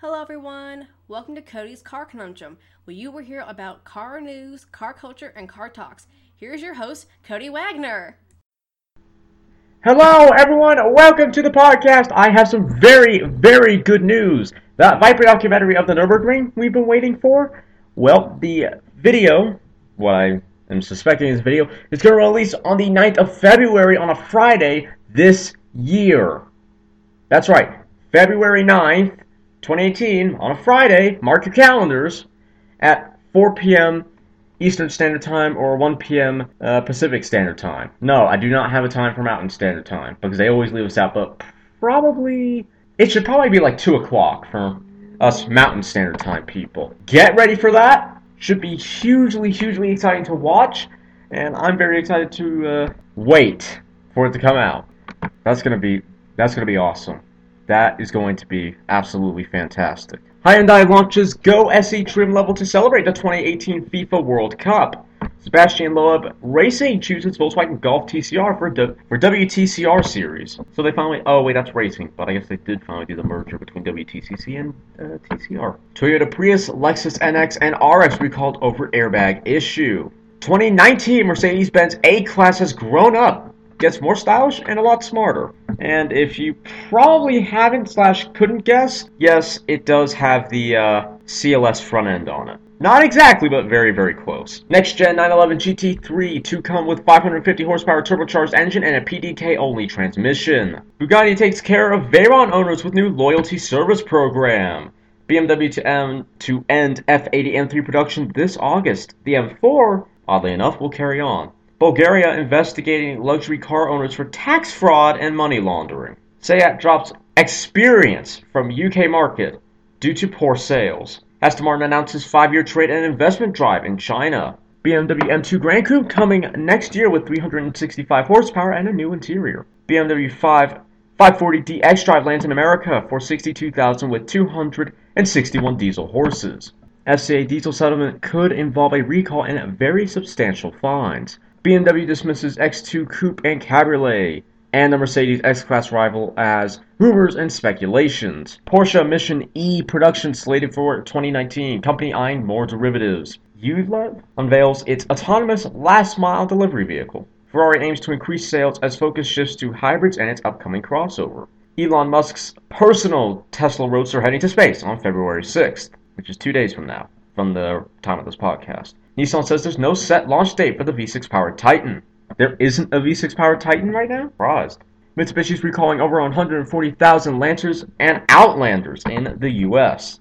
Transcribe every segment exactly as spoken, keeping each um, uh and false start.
Hello everyone, welcome to Cody's Car Conundrum, where you will hear about car news, car culture, and car talks. Here's your host, Cody Wagner. Hello everyone, welcome to the podcast. I have some very, very good news. That Viper documentary of the Nürburgring we've been waiting for, well, the video, what I am suspecting is video, is going to release on the ninth of February on a Friday this year. That's right, February ninth, twenty eighteen, on a Friday. Mark your calendars at four p m Eastern Standard Time or one p m Uh, Pacific Standard Time. No, I do not have a time for Mountain Standard Time because they always leave us out, but probably, it should probably be like two o'clock for us Mountain Standard Time people. Get ready for that. Should be hugely, hugely exciting to watch, and I'm very excited to uh, wait for it to come out. That's going to be, that's going to be awesome. That is going to be absolutely fantastic. Hyundai launches Go S E trim level to celebrate the twenty eighteen FIFA World Cup. Sebastian Loeb Racing chooses Volkswagen Golf T C R for, w for W T C R series. So they finally, oh wait, that's racing, but I guess they did finally do the merger between W T C C and uh, T C R. Toyota Prius, Lexus N X, and R X recalled over airbag issue. twenty nineteen Mercedes-Benz A-Class has grown up, gets more stylish and a lot smarter. And if you probably haven't slash couldn't guess, yes, it does have the uh, C L S front end on it. Not exactly, but very, very close. Next gen nine eleven G T three to come with five hundred fifty horsepower turbocharged engine and a P D K-only transmission. Bugatti takes care of Veyron owners with new loyalty service program. B M W to, M to end F eighty M three production this August. The M four, oddly enough, will carry on. Bulgaria investigating luxury car owners for tax fraud and money laundering. SEAT drops experience from U K market due to poor sales. Aston Martin announces five-year trade and investment drive in China. B M W M two Gran Coupe coming next year with three hundred sixty-five horsepower and a new interior. B M W five forty d xDrive lands in America for sixty-two thousand dollars with two hundred sixty-one diesel horses. F C A diesel settlement could involve a recall and very substantial fines. B M W dismisses X two Coupe and Cabriolet, and the Mercedes X-Class rival as rumors and speculations. Porsche Mission E production slated for twenty nineteen, company eyeing more derivatives. U L E V unveils its autonomous last-mile delivery vehicle. Ferrari aims to increase sales as focus shifts to hybrids and its upcoming crossover. Elon Musk's personal Tesla Roadster heading to space on February sixth, which is two days from now, from the time of this podcast. Nissan says there's no set launch date for the V six-powered Titan. There isn't a V six-powered Titan right now? Surprised. Mitsubishi's recalling over one hundred forty thousand Lancers and Outlanders in the U S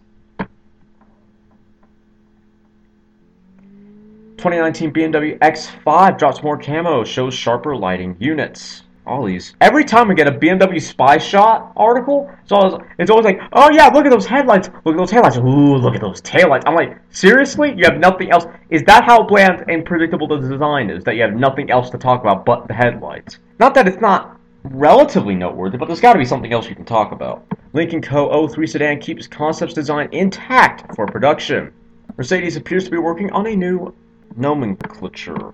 twenty nineteen B M W X five drops more camo, shows sharper lighting units. All these. Every time I get a B M W Spy Shot article, it's always, it's always like, oh yeah, look at those headlights, look at those headlights, ooh, look at those taillights. I'm like, seriously? You have nothing else? Is that how bland and predictable the design is, that you have nothing else to talk about but the headlights? Not that it's not relatively noteworthy, but there's got to be something else you can talk about. Lincoln Co. oh three sedan keeps concepts design intact for production. Mercedes appears to be working on a new nomenclature.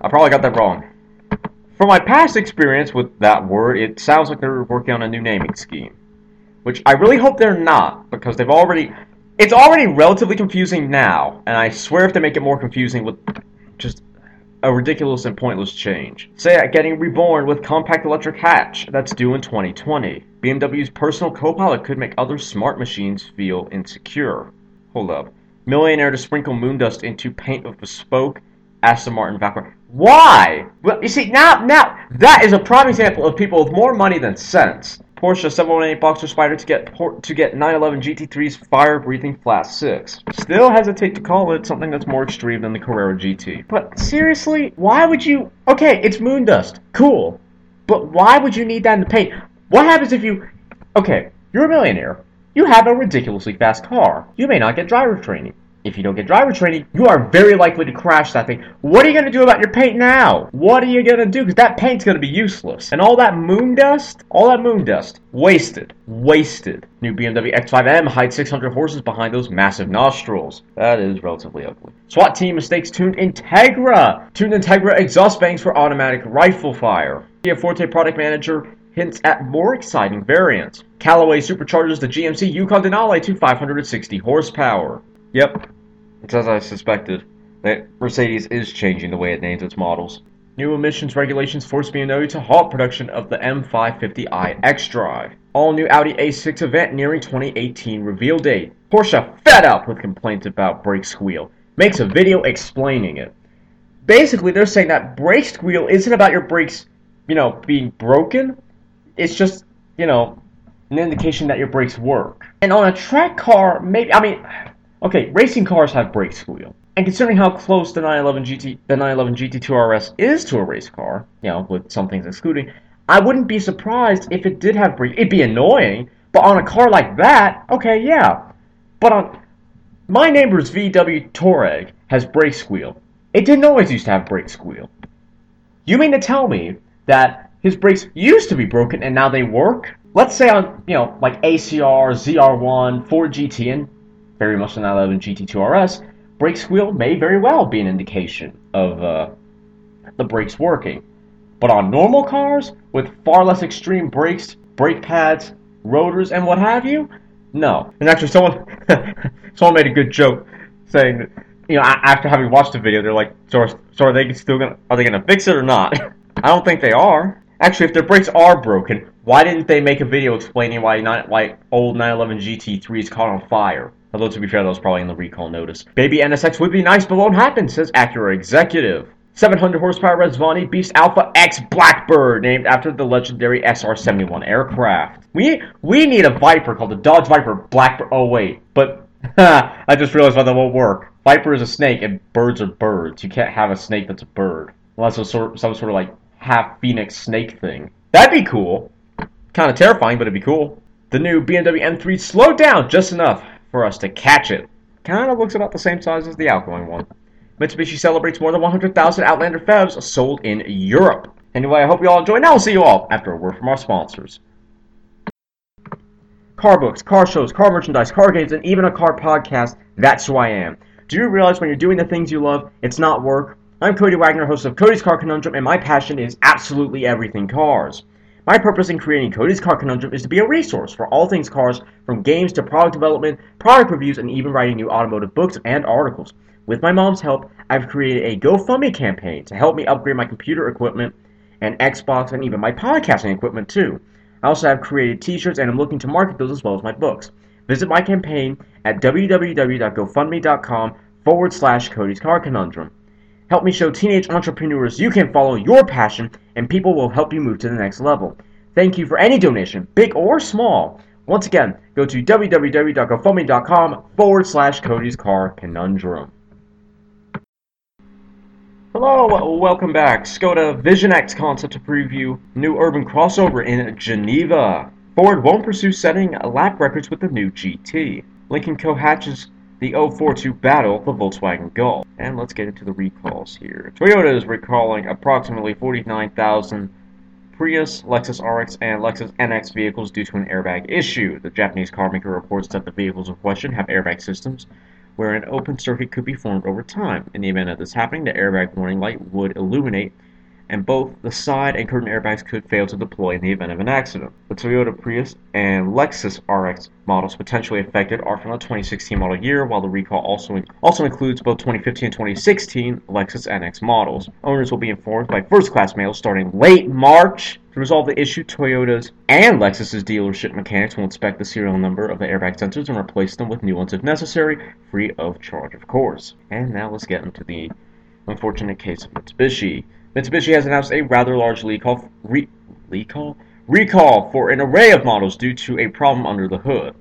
I probably got that wrong. From my past experience with that word, it sounds like they're working on a new naming scheme, which I really hope they're not, because they've already, it's already relatively confusing now, and I swear if they make it more confusing with just a ridiculous and pointless change. SEAT getting reborn with compact electric hatch, that's due in twenty twenty. B M W's personal co-pilot could make other smart machines feel insecure. Hold up. Millionaire to sprinkle moondust into paint of bespoke Aston Martin Valkyrie. Why? Well, you see, now, now, that is a prime example of people with more money than sense. Porsche seven one eight Boxer Spider to get to get nine eleven G T three's fire-breathing flat six. Still hesitate to call it something that's more extreme than the Carrera G T. But seriously, why would you? Okay, it's moondust, cool, but why would you need that in the paint? What happens if you? Okay, you're a millionaire. You have a ridiculously fast car. You may not get driver training. If you don't get driver training, you are very likely to crash that thing. What are you going to do about your paint now? What are you going to do? Because that paint's going to be useless. And all that moon dust, all that moon dust, wasted. Wasted. New B M W X five M hides six hundred horses behind those massive nostrils. That is relatively ugly. SWAT team mistakes tuned Integra. Tuned Integra exhaust bangs for automatic rifle fire. Kia Forte product manager hints at more exciting variants. Callaway supercharges the G M C Yukon Denali to five hundred sixty horsepower. Yep, it's as I suspected, that Mercedes is changing the way it names its models. New emissions regulations force B M W to halt production of the M five fifty i xDrive. All new Audi A six event nearing twenty eighteen reveal date. Porsche, fed up with complaints about brake squeal, makes a video explaining it. Basically, they're saying that brake squeal isn't about your brakes, you know, being broken. It's just, you know, an indication that your brakes work. And on a track car, maybe, I mean, okay, racing cars have brake squeal. And considering how close the nine eleven G T, the nine eleven G T two R S is to a race car, you know, with some things excluding, I wouldn't be surprised if it did have brake. It'd be annoying, but on a car like that, okay, yeah. But on my neighbor's V W Touareg has brake squeal. It didn't always used to have brake squeal. You mean to tell me that his brakes used to be broken and now they work? Let's say on, you know, like A C R, Z R one, Ford G T, and very much the nine eleven G T two R S, brake squeal may very well be an indication of uh, the brakes working. But on normal cars, with far less extreme brakes, brake pads, rotors, and what have you, no. And actually, someone someone made a good joke saying that, you know, after having watched the video, they're like, so, so are they still gonna are they gonna fix it or not? I don't think they are. Actually, if their brakes are broken, why didn't they make a video explaining why not why old nine eleven G T three is caught on fire? Although, to be fair, that was probably in the recall notice. Baby N S X would be nice, but won't happen, says Acura executive. seven hundred horsepower Rezvani beats Alpha X Blackbird, named after the legendary S R seventy-one aircraft. We we need a Viper called the Dodge Viper Blackbird. Oh wait, but I just realized why that won't work. Viper is a snake, and birds are birds. You can't have a snake that's a bird. Unless it's some sort of, like, half phoenix snake thing. That'd be cool. Kind of terrifying, but it'd be cool. The new B M W M three slowed down just enough for us to catch it. Kind of looks about the same size as the outgoing one. Mitsubishi celebrates more than one hundred thousand Outlander F E Vs sold in Europe. Anyway, I hope you all enjoy, and I'll see you all after a word from our sponsors. Car books, car shows, car merchandise, car games, and even a car podcast. That's who I am. Do you realize when you're doing the things you love, it's not work? I'm Cody Wagner, host of Cody's Car Conundrum, and my passion is absolutely everything cars. My purpose in creating Cody's Car Conundrum is to be a resource for all things cars, from games to product development, product reviews, and even writing new automotive books and articles. With my mom's help, I've created a GoFundMe campaign to help me upgrade my computer equipment and Xbox and even my podcasting equipment too. I also have created t-shirts, and I'm looking to market those as well as my books. Visit my campaign at www.gofundme.com forward slash Cody's Car Conundrum. Help me show teenage entrepreneurs you can follow your passion, and people will help you move to the next level. Thank you for any donation, big or small. Once again, go to www.gofundme.com forward slash Cody's Car Conundrum. Hello, welcome back. Skoda Vision X concept to preview new urban crossover in Geneva. Ford won't pursue setting lap records with the new G T. Lincoln co-hatches the oh four to battle the Volkswagen Golf. And let's get into the recalls here. Toyota is recalling approximately forty-nine thousand Prius, Lexus R X, and Lexus N X vehicles due to an airbag issue. The Japanese carmaker reports that the vehicles in question have airbag systems where an open circuit could be formed over time. In the event of this happening, the airbag warning light would illuminate, and both the side and curtain airbags could fail to deploy in the event of an accident. The Toyota Prius and Lexus R X models potentially affected are from the twenty sixteen model year, while the recall also in- also includes both twenty fifteen and twenty sixteen Lexus N X models. Owners will be informed by first-class mail starting late March. To resolve the issue, Toyota's and Lexus's dealership mechanics will inspect the serial number of the airbag sensors and replace them with new ones if necessary, free of charge, of course. And now let's get into the unfortunate case of Mitsubishi. Mitsubishi has announced a rather large recall, re, recall? recall for an array of models due to a problem under the hood.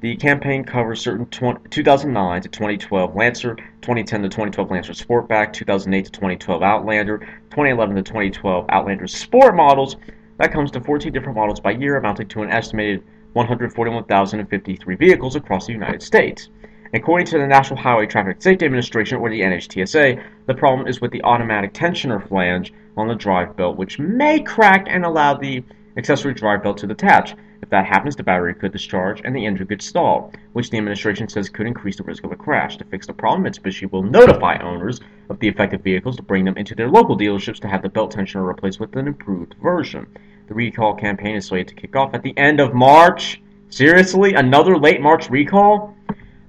The campaign covers certain twenty, two thousand nine to twenty twelve Lancer, twenty ten to twenty twelve Lancer Sportback, two thousand eight to twenty twelve Outlander, twenty eleven to twenty twelve Outlander Sport models. That comes to fourteen different models by year, amounting to an estimated one hundred forty-one thousand fifty-three vehicles across the United States. According to the National Highway Traffic Safety Administration, or the N H T S A, the problem is with the automatic tensioner flange on the drive belt, which may crack and allow the accessory drive belt to detach. If that happens, the battery could discharge and the engine could stall, which the administration says could increase the risk of a crash. To fix the problem, Mitsubishi will notify owners of the affected vehicles to bring them into their local dealerships to have the belt tensioner replaced with an improved version. The recall campaign is slated to kick off at the end of March. Seriously? Another late March recall?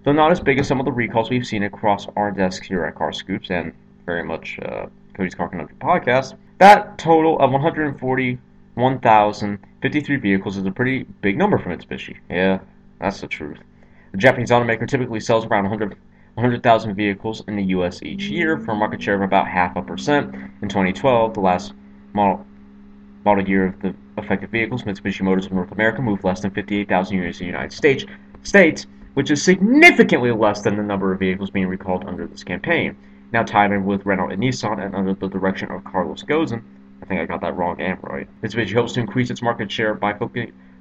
Though not as big as some of the recalls we've seen across our desks here at Car Scoops and very much uh, Cody's Car Country podcast, that total of one hundred forty-one thousand fifty-three vehicles is a pretty big number for Mitsubishi. Yeah, that's the truth. The Japanese automaker typically sells around one hundred thousand vehicles in the U S each year for a market share of about half a percent. In twenty twelve, the last model, model year of the affected vehicles, Mitsubishi Motors of North America moved less than fifty-eight thousand units in the United States, States, which is significantly less than the number of vehicles being recalled under this campaign. Now tied in with Renault and Nissan and under the direction of Carlos Ghosn, I think I got that wrong and right, Mitsubishi hopes to increase its market share by fo-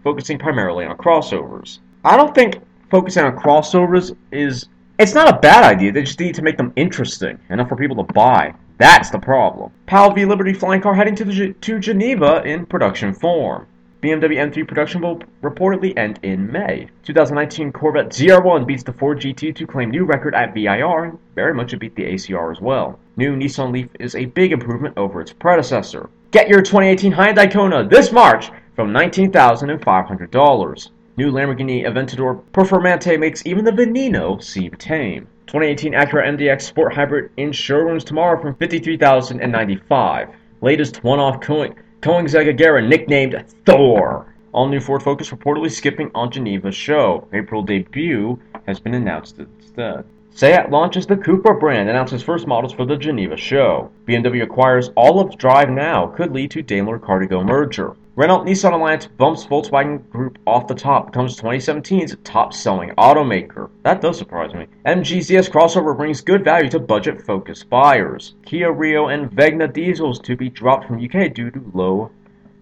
focusing primarily on crossovers. I don't think focusing on crossovers is... It's not a bad idea, they just need to make them interesting, enough for people to buy. That's the problem. Powell v. Liberty flying car heading to, the G- to Geneva in production form. B M W M three production will reportedly end in May. twenty nineteen Corvette Z R one beats the Ford G T to claim new record at V I R. Very much it beat the A C R as well. New Nissan Leaf is a big improvement over its predecessor. Get your twenty eighteen Hyundai Kona this March from nineteen thousand five hundred dollars. New Lamborghini Aventador Performante makes even the Veneno seem tame. twenty eighteen Acura M D X Sport Hybrid in showrooms tomorrow from fifty-three thousand ninety-five dollars. Latest one-off Koen- Koenigsegg nicknamed Thor. All new Ford Focus reportedly skipping on Geneva show. April debut has been announced instead. SEAT launches the Cupra brand, announces first models for the Geneva show. B M W acquires all of Drive Now, could lead to Daimler-Cartigo merger. Renault-Nissan Alliance bumps Volkswagen Group off the top, becomes twenty seventeen's top-selling automaker. That does surprise me. M G Z S crossover brings good value to budget-focused buyers. Kia Rio and Vegna diesels to be dropped from U K due to low,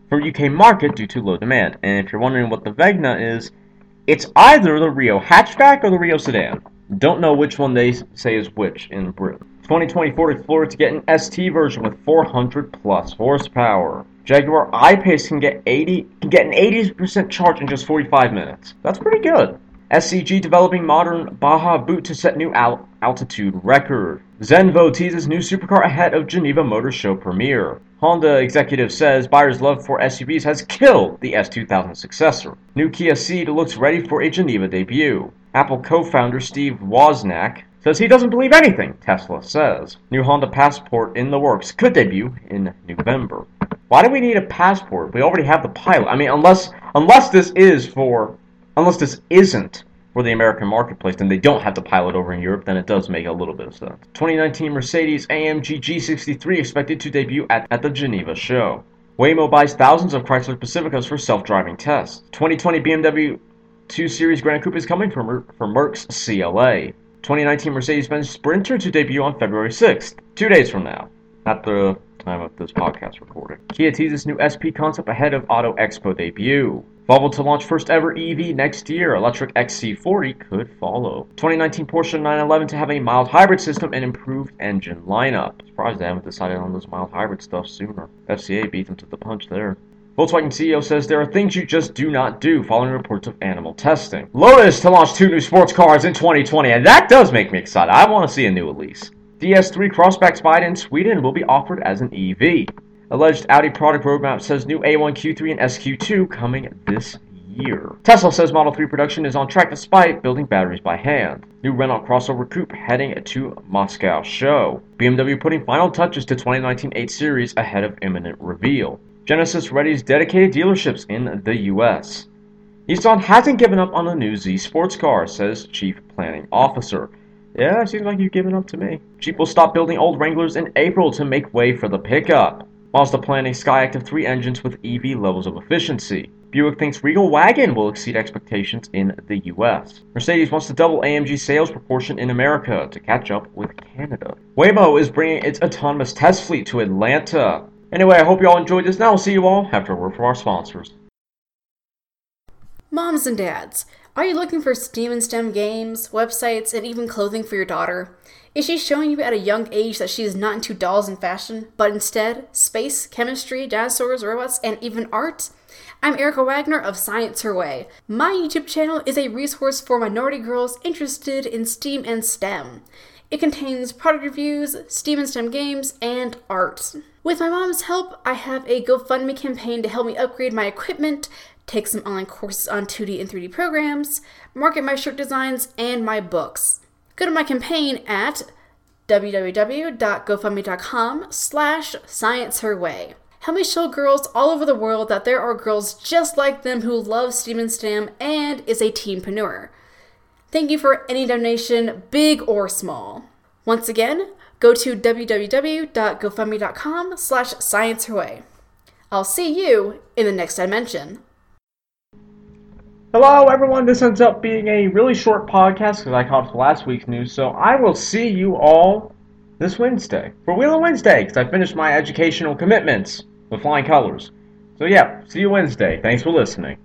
from U K market due to low demand. And if you're wondering what the Vegna is, it's either the Rio hatchback or the Rio sedan. Don't know which one they say is which in Britain. twenty twenty Ford Explorer to get an S T version with four hundred plus horsepower. Jaguar I-Pace can get eighty can get an eighty percent charge in just forty-five minutes. That's pretty good. S C G developing modern Baja boot to set new al- altitude record. Zenvo teases new supercar ahead of Geneva Motor Show premiere. Honda executive says buyers' love for S U Vs has killed the S two thousand successor. New Kia Ceed looks ready for a Geneva debut. Apple co-founder Steve Wozniak says he doesn't believe anything Tesla says. New Honda Passport in the works, could debut in November. Why do we need a passport? We already have the Pilot. I mean, unless unless this is for unless this isn't for the American marketplace, then they don't have the Pilot over in Europe, then it does make a little bit of sense. twenty nineteen Mercedes-A M G G sixty-three expected to debut at, at the Geneva show. Waymo buys thousands of Chrysler Pacificas for self-driving tests. twenty twenty B M W two Series Gran Coupe is coming from from Merck's C L A. twenty nineteen Mercedes-Benz Sprinter to debut on February sixth, two days from now. Not the time of this podcast recording. Kia teases new S P concept ahead of Auto Expo debut. Volvo to launch first ever E V next year. Electric X C forty could follow. twenty nineteen Porsche nine eleven to have a mild hybrid system and improved engine lineup. Surprised they haven't decided on this mild hybrid stuff sooner. F C A beat them to the punch there. Volkswagen C E O says there are things you just do not do following reports of animal testing. Lotus to launch two new sports cars in twenty twenty, and that does make me excited. I want to see a new Elise. D S three Crossback's buy in Sweden will be offered as an E V. Alleged Audi product roadmap says new A one Q three and S Q two coming this year. Tesla says Model three production is on track despite building batteries by hand. New Renault crossover coupe heading to Moscow show. B M W putting final touches to twenty nineteen eight series ahead of imminent reveal. Genesis readies dedicated dealerships in the U S. Nissan hasn't given up on the new Z sports car, says Chief Planning Officer. Yeah, seems like you've given up to me. Jeep will stop building old Wranglers in April to make way for the pickup. Mazda planning Skyactiv three engines with E V levels of efficiency. Buick thinks Regal Wagon will exceed expectations in the U S. Mercedes wants to double A M G sales proportion in America to catch up with Canada. Waymo is bringing its autonomous test fleet to Atlanta. Anyway, I hope you all enjoyed this. Now I'll see you all after a word from our sponsors. Moms and dads, are you looking for STEAM and STEM games, websites, and even clothing for your daughter? Is she showing you at a young age that she is not into dolls and fashion, but instead space, chemistry, dinosaurs, robots, and even art? I'm Erica Wagner of Science Her Way. My YouTube channel is a resource for minority girls interested in STEAM and STEM. It contains product reviews, Steam and STEM games, and art. With my mom's help, I have a GoFundMe campaign to help me upgrade my equipment, take some online courses on two D and three D programs, market my shirt designs, and my books. Go to my campaign at www.gofundme.com slash scienceherway. Help me show girls all over the world that there are girls just like them who love STEAM and STEM and is a teenpreneur. Thank you for any donation, big or small. Once again, go to www.gofundme.com slash scienceherway. I'll see you in the next dimension. Hello everyone, this ends up being a really short podcast because I caught last week's news, so I will see you all this Wednesday for Wheel of Wednesday because I finished my educational commitments with flying colors. So yeah, see you Wednesday. Thanks for listening.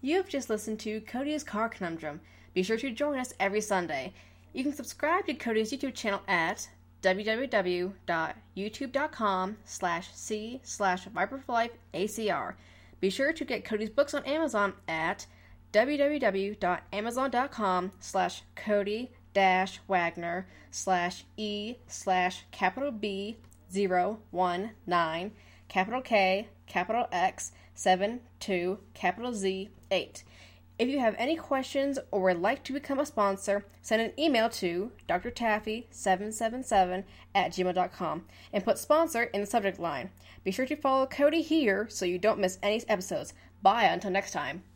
You have just listened to Cody's Car Conundrum. Be sure to join us every Sunday. You can subscribe to Cody's YouTube channel at www.youtube.com slash c slash Viper for Life A C R. Be sure to get Cody's books on Amazon at www.amazon.com slash Cody dash Wagner slash E slash capital B zero one nine capital K capital X seven two capital Z eight. If you have any questions or would like to become a sponsor, send an email to drtaffy seven seven seven at gmail dot com and put sponsor in the subject line. Be sure to follow Cody here so you don't miss any episodes. Bye until next time.